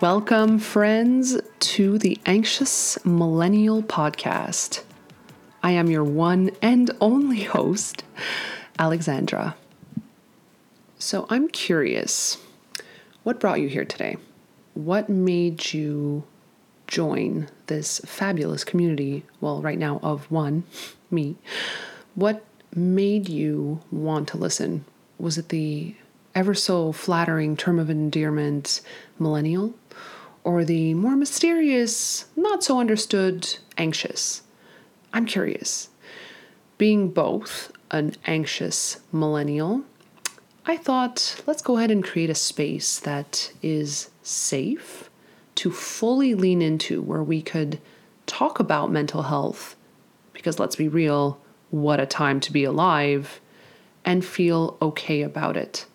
Welcome, friends, to the Anxious Millennial Podcast. I am your one and only host, Alexandra. So I'm curious, what brought you here today? What made you join this fabulous community? Well, right now of one, me. What made you want to listen? Was it the ever so flattering term of endearment, millennial, or the more mysterious, not so understood, anxious? I'm curious. Being both an anxious millennial, I thought, let's go ahead and create a space that is safe to fully lean into, where we could talk about mental health, because let's be real, what a time to be alive, and feel okay about it.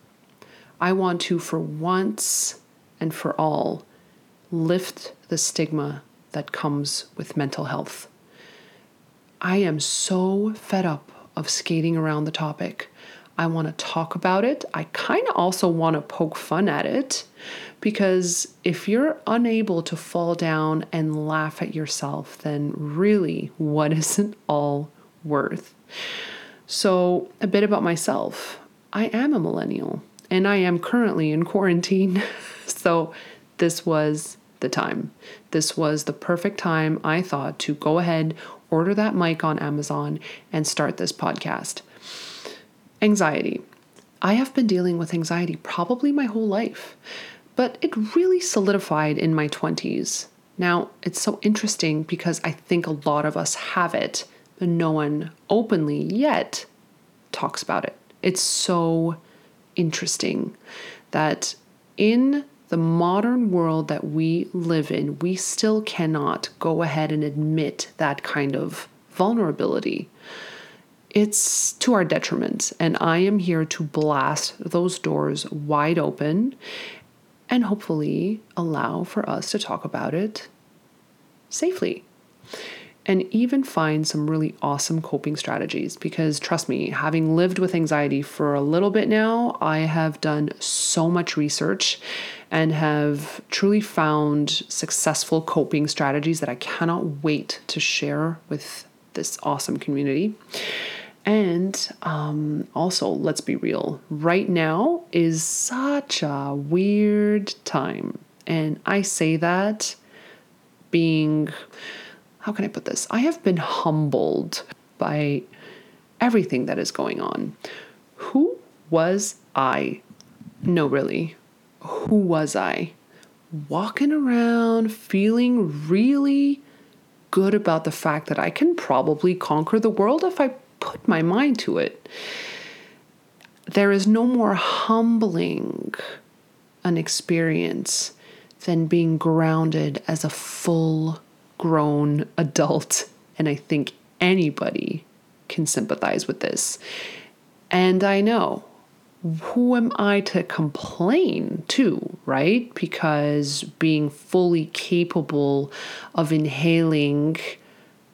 I want to, for once and for all, lift the stigma that comes with mental health. I am so fed up of skating around the topic. I want to talk about it. I kind of also want to poke fun at it, because if you're unable to fall down and laugh at yourself, then really, what is it all worth? So, a bit about myself. I am a millennial and I am currently in quarantine. So this was the time. This was the perfect time, I thought, to go ahead, order that mic on Amazon and start this podcast. Anxiety. I have been dealing with anxiety probably my whole life, but it really solidified in my 20s. Now, it's so interesting because I think a lot of us have it, but no one openly yet talks about it. It's so interesting that in the modern world that we live in, we still cannot go ahead and admit that kind of vulnerability. It's to our detriment, and I am here to blast those doors wide open and hopefully allow for us to talk about it safely and even find some really awesome coping strategies, because trust me, having lived with anxiety for a little bit now, I have done so much research and have truly found successful coping strategies that I cannot wait to share with this awesome community. And also, let's be real, right now is such a weird time. And I say that being, how can I put this? I have been humbled by everything that is going on. Who was I? No, really. Who was I? Walking around feeling really good about the fact that I can probably conquer the world if I put my mind to it. There is no more humbling an experience than being grounded as a full-grown adult. And I think anybody can sympathize with this. And I know, who am I to complain to, right? Because being fully capable of inhaling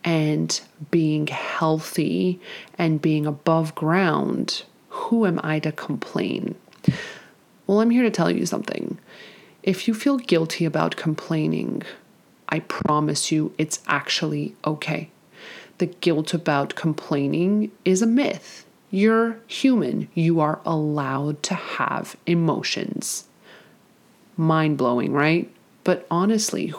and being healthy and being above ground, who am I to complain? Well, I'm here to tell you something. If you feel guilty about complaining, I promise you it's actually okay. The guilt about complaining is a myth. You're human. You are allowed to have emotions. Mind-blowing, right? But honestly,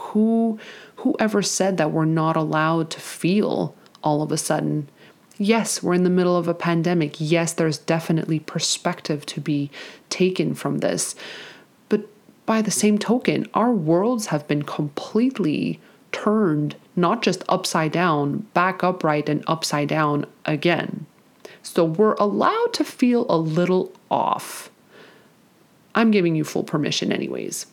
whoever said that we're not allowed to feel all of a sudden? Yes, we're in the middle of a pandemic. Yes, there's definitely perspective to be taken from this. But by the same token, our worlds have been completely turned, not just upside down, back upright and upside down again. So we're allowed to feel a little off. I'm giving you full permission anyways.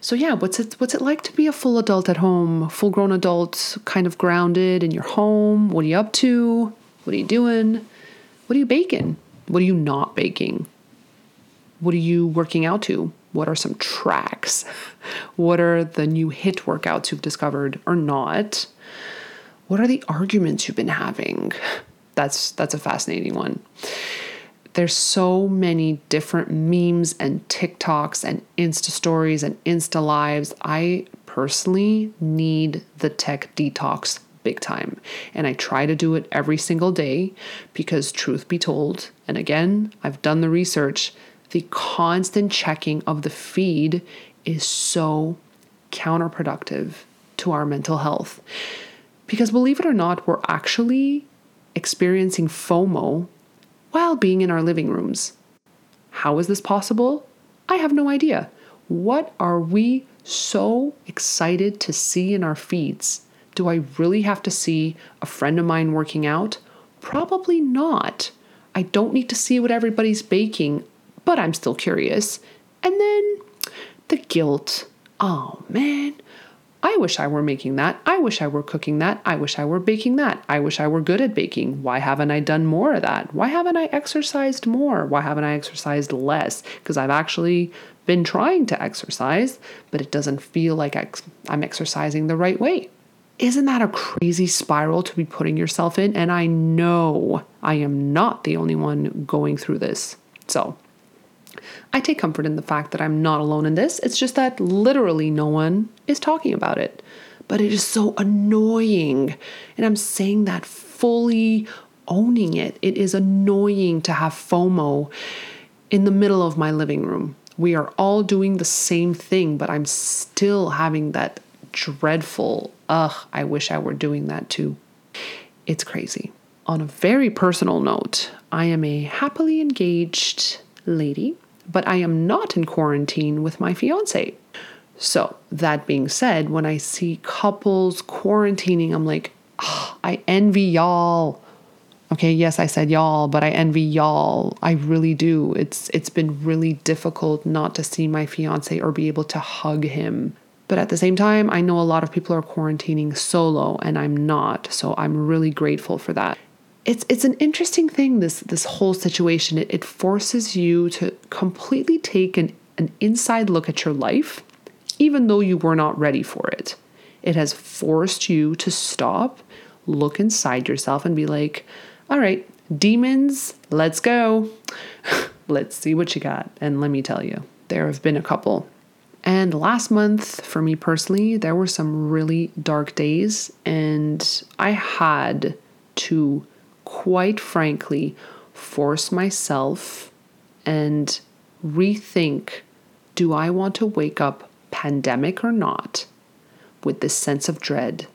So yeah, what's it like to be a full adult at home, full-grown adult, kind of grounded in your home? What are you up to? What are you doing? What are you baking? What are you not baking? What are you working out to? What are some tracks? What are the new hit workouts you've discovered or not? What are the arguments you've been having? That's a fascinating one. There's so many different memes and TikToks and Insta stories and Insta lives. I personally need the tech detox big time. And I try to do it every single day because, truth be told, and again, I've done the research, the constant checking of the feed is so counterproductive to our mental health. Because believe it or not, we're actually experiencing FOMO while being in our living rooms. How is this possible? I have no idea. What are we so excited to see in our feeds? Do I really have to see a friend of mine working out? Probably not. I don't need to see what everybody's baking, but I'm still curious. And then the guilt. Oh man, I wish I were making that. I wish I were cooking that. I wish I were baking that. I wish I were good at baking. Why haven't I done more of that? Why haven't I exercised more? Why haven't I exercised less? Because I've actually been trying to exercise, but it doesn't feel like I'm exercising the right way. Isn't that a crazy spiral to be putting yourself in? And I know I am not the only one going through this. So I take comfort in the fact that I'm not alone in this. It's just that literally no one is talking about it, but it is so annoying. And I'm saying that fully owning it. It is annoying to have FOMO in the middle of my living room. We are all doing the same thing, but I'm still having that dreadful, I wish I were doing that too. It's crazy. On a very personal note, I am a happily engaged lady, but I am not in quarantine with my fiance. So that being said, when I see couples quarantining, I'm like, I envy y'all. Okay, yes, I said y'all, but I envy y'all. I really do. It's been really difficult not to see my fiance or be able to hug him. But at the same time, I know a lot of people are quarantining solo and I'm not. So I'm really grateful for that. It's an interesting thing, this whole situation. It forces you to completely take an inside look at your life, even though you were not ready for it. It has forced you to stop, look inside yourself and be like, all right, demons, let's go. Let's see what you got. And let me tell you, there have been a couple. And last month, for me personally, there were some really dark days, and I had to, quite frankly, force myself and rethink, do I want to wake up pandemic or not with this sense of dread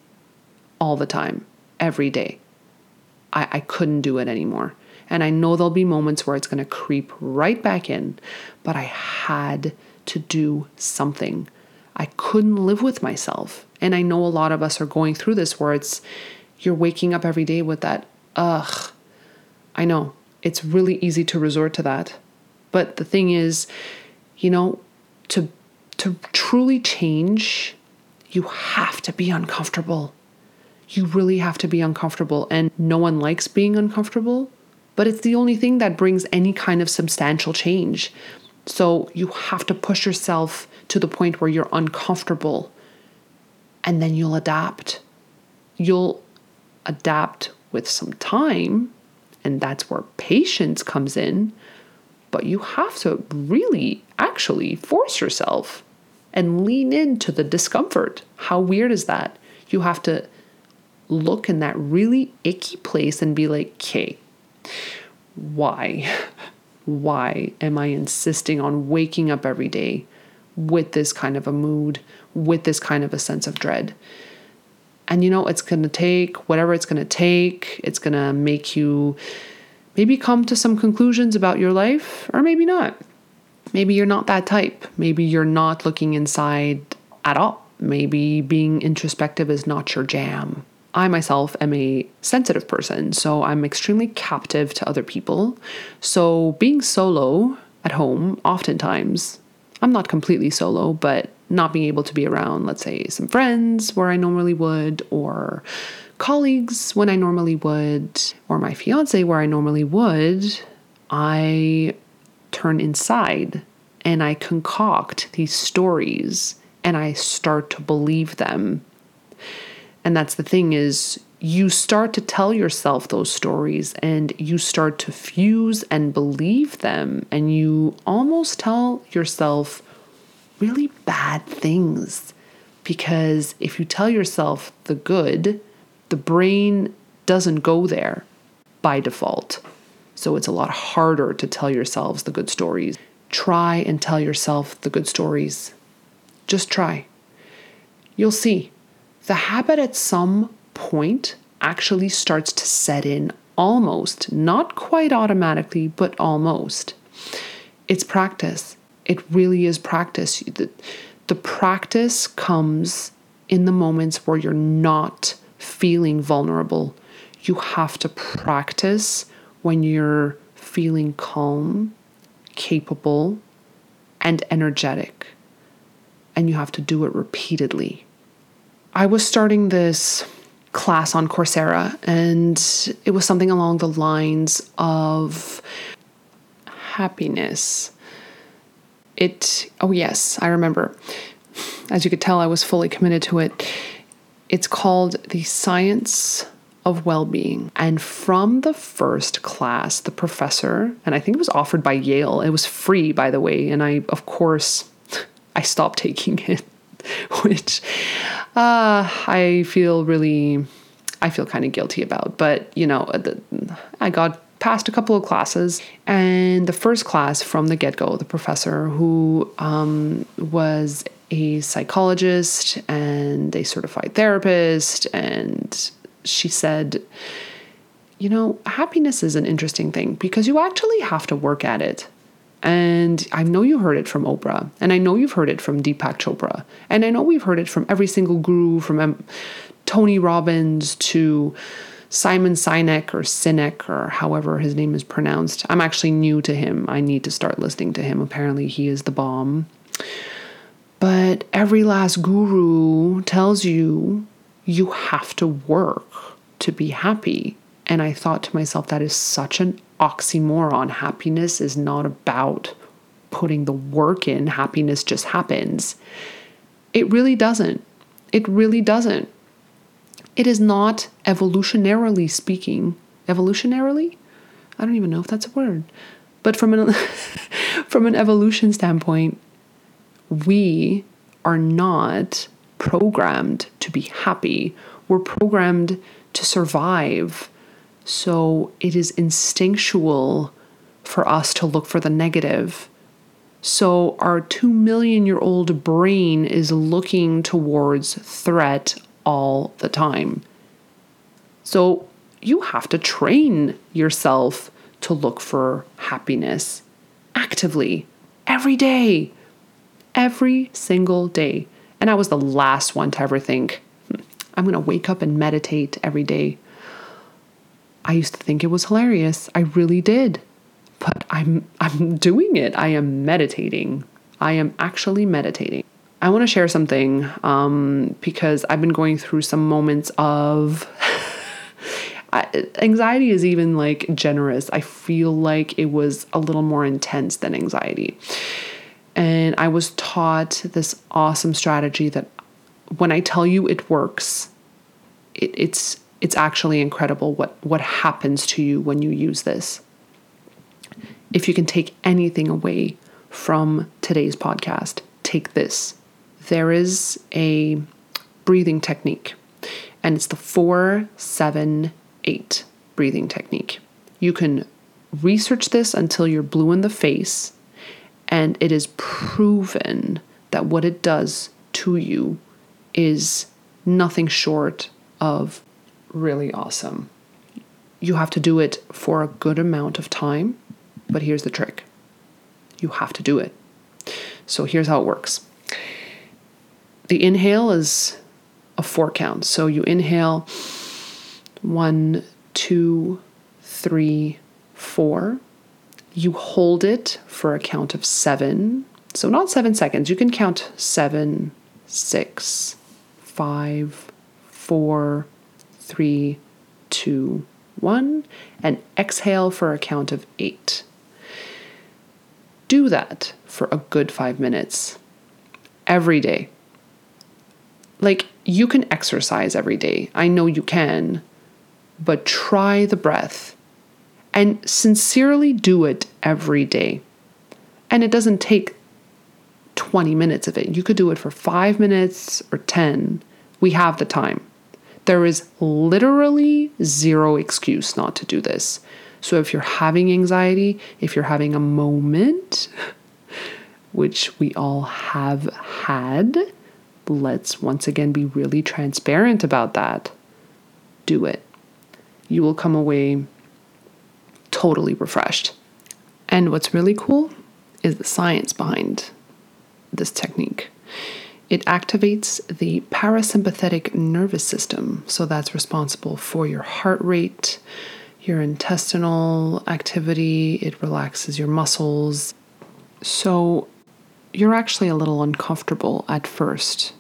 all the time, every day? I couldn't do it anymore. And I know there'll be moments where it's going to creep right back in, but I had to do something. I couldn't live with myself. And I know a lot of us are going through this where you're waking up every day with that, I know it's really easy to resort to that. But the thing is, to truly change, you have to be uncomfortable. You really have to be uncomfortable, and no one likes being uncomfortable, but it's the only thing that brings any kind of substantial change. So you have to push yourself to the point where you're uncomfortable, and then you'll adapt. You'll adapt with some time, and that's where patience comes in, but you have to really actually force yourself and lean into the discomfort. How weird is that? You have to look in that really icky place and be like, okay, why? Why am I insisting on waking up every day with this kind of a mood, with this kind of a sense of dread? And it's going to take whatever it's going to take. It's going to make you maybe come to some conclusions about your life, or maybe not. Maybe you're not that type. Maybe you're not looking inside at all. Maybe being introspective is not your jam. I myself am a sensitive person, so I'm extremely captive to other people. So being solo at home, oftentimes, I'm not completely solo, but not being able to be around, let's say, some friends where I normally would, or colleagues when I normally would, or my fiance where I normally would, I turn inside and I concoct these stories and I start to believe them. And that's the thing is, you start to tell yourself those stories and you start to fuse and believe them. And you almost tell yourself really bad things, because if you tell yourself the good, the brain doesn't go there by default. So it's a lot harder to tell yourselves the good stories. Try and tell yourself the good stories. Just try. You'll see. The habit at some point actually starts to set in almost, not quite automatically, but almost. It's practice. It really is practice. The practice comes in the moments where you're not feeling vulnerable. You have to practice when you're feeling calm, capable, and energetic. And you have to do it repeatedly. I was starting this class on Coursera, and it was something along the lines of happiness. Oh yes, I remember. As you could tell, I was fully committed to it. It's called The Science of Wellbeing. And from the first class, the professor, and I think it was offered by Yale, it was free, by the way, and I, of course, I stopped taking it. Which I feel kind of guilty about. But, you know, I got past a couple of classes. And the first class from the get-go, the professor, who was a psychologist and a certified therapist, and she said, you know, happiness is an interesting thing because you actually have to work at it. And I know you heard it from Oprah, and I know you've heard it from Deepak Chopra, and I know we've heard it from every single guru, from Tony Robbins to Simon Sinek, or however his name is pronounced. I'm actually new to him. I need to start listening to him. Apparently he is the bomb. But every last guru tells you, you have to work to be happy. And I thought to myself, that is such an oxymoron. Happiness is not about putting the work in. Happiness just happens. It really doesn't. It really doesn't. It is not, evolutionarily speaking, evolutionarily? I don't even know if that's a word. But from an evolution standpoint, we are not programmed to be happy. We're programmed to survive. So it is instinctual for us to look for the negative. So our 2 million-year-old brain is looking towards threat all the time. So you have to train yourself to look for happiness actively every day, every single day. And I was the last one to ever think, I'm going to wake up and meditate every day. I used to think it was hilarious. I really did. But I'm doing it. I am meditating. I am actually meditating. I want to share something because I've been going through some moments of anxiety is even like generous. I feel like it was a little more intense than anxiety. And I was taught this awesome strategy that when I tell you it works, it's actually incredible what happens to you when you use this. If you can take anything away from today's podcast, take this. There is a breathing technique, and it's the 4-7-8 breathing technique. You can research this until you're blue in the face, and it is proven that what it does to you is nothing short of really awesome. You have to do it for a good amount of time, but here's the trick. You have to do it. So here's how it works. The inhale is a 4 count. So you inhale 1, 2, 3, 4. You hold it for a count of 7. So not 7 seconds. You can count 7, 6, 5, 4, 3, 2, 1, and exhale for a count of 8. do that for a good 5 minutes every day. Like, you can exercise every day. I know you can, but try the breath and sincerely do it every day. And it doesn't take 20 minutes of it. You could do it for 5 minutes or 10. We have the time. There is literally zero excuse not to do this. So if you're having anxiety, if you're having a moment, which we all have had, let's once again be really transparent about that. Do it. You will come away totally refreshed. And what's really cool is the science behind this technique. It activates the parasympathetic nervous system. So that's responsible for your heart rate, your intestinal activity. It relaxes your muscles. So you're actually a little uncomfortable at first.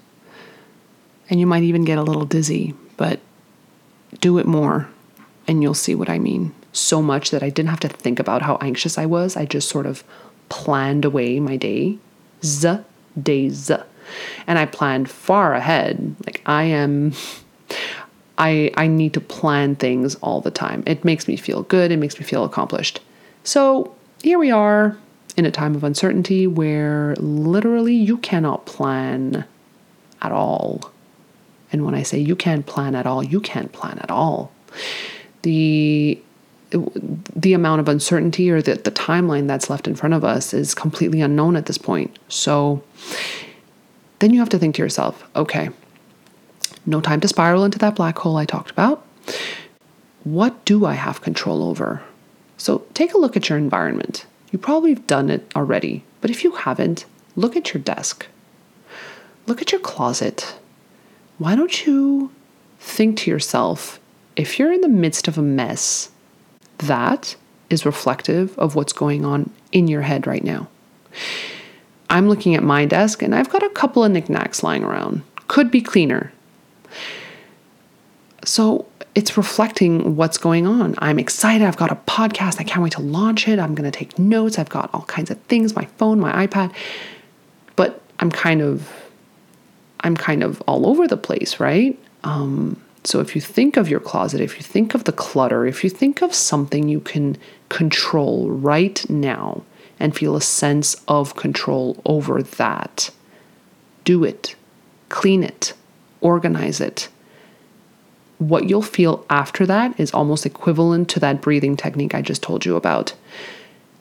And you might even get a little dizzy, but do it more and you'll see what I mean. So much that I didn't have to think about how anxious I was. I just sort of planned away my days. And I planned far ahead. Like, I need to plan things all the time. It makes me feel good. It makes me feel accomplished. So here we are in a time of uncertainty where literally you cannot plan at all. And when I say you can't plan at all, you can't plan at all. The amount of uncertainty or the timeline that's left in front of us is completely unknown at this point. So then you have to think to yourself, okay, no time to spiral into that black hole I talked about. What do I have control over? So take a look at your environment. You probably have done it already, but if you haven't, look at your desk. Look at your closet. Why don't you think to yourself, if you're in the midst of a mess, that is reflective of what's going on in your head right now. I'm looking at my desk and I've got a couple of knickknacks lying around. Could be cleaner. So it's reflecting what's going on. I'm excited. I've got a podcast. I can't wait to launch it. I'm going to take notes. I've got all kinds of things, my phone, my iPad, but I'm kind of all over the place, right? So if you think of your closet, if you think of the clutter, if you think of something you can control right now and feel a sense of control over that, do it, clean it, organize it. What you'll feel after that is almost equivalent to that breathing technique I just told you about.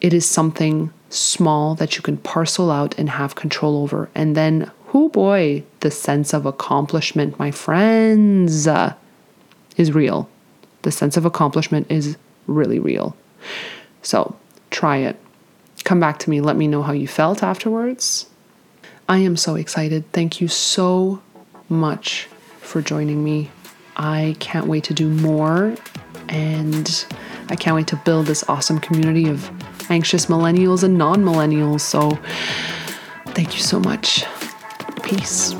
It is something small that you can parcel out and have control over, and then oh boy, the sense of accomplishment, my friends, is real. The sense of accomplishment is really real. So try it. Come back to me. Let me know how you felt afterwards. I am so excited. Thank you so much for joining me. I can't wait to do more. And I can't wait to build this awesome community of anxious millennials and non-millennials. So thank you so much. Peace.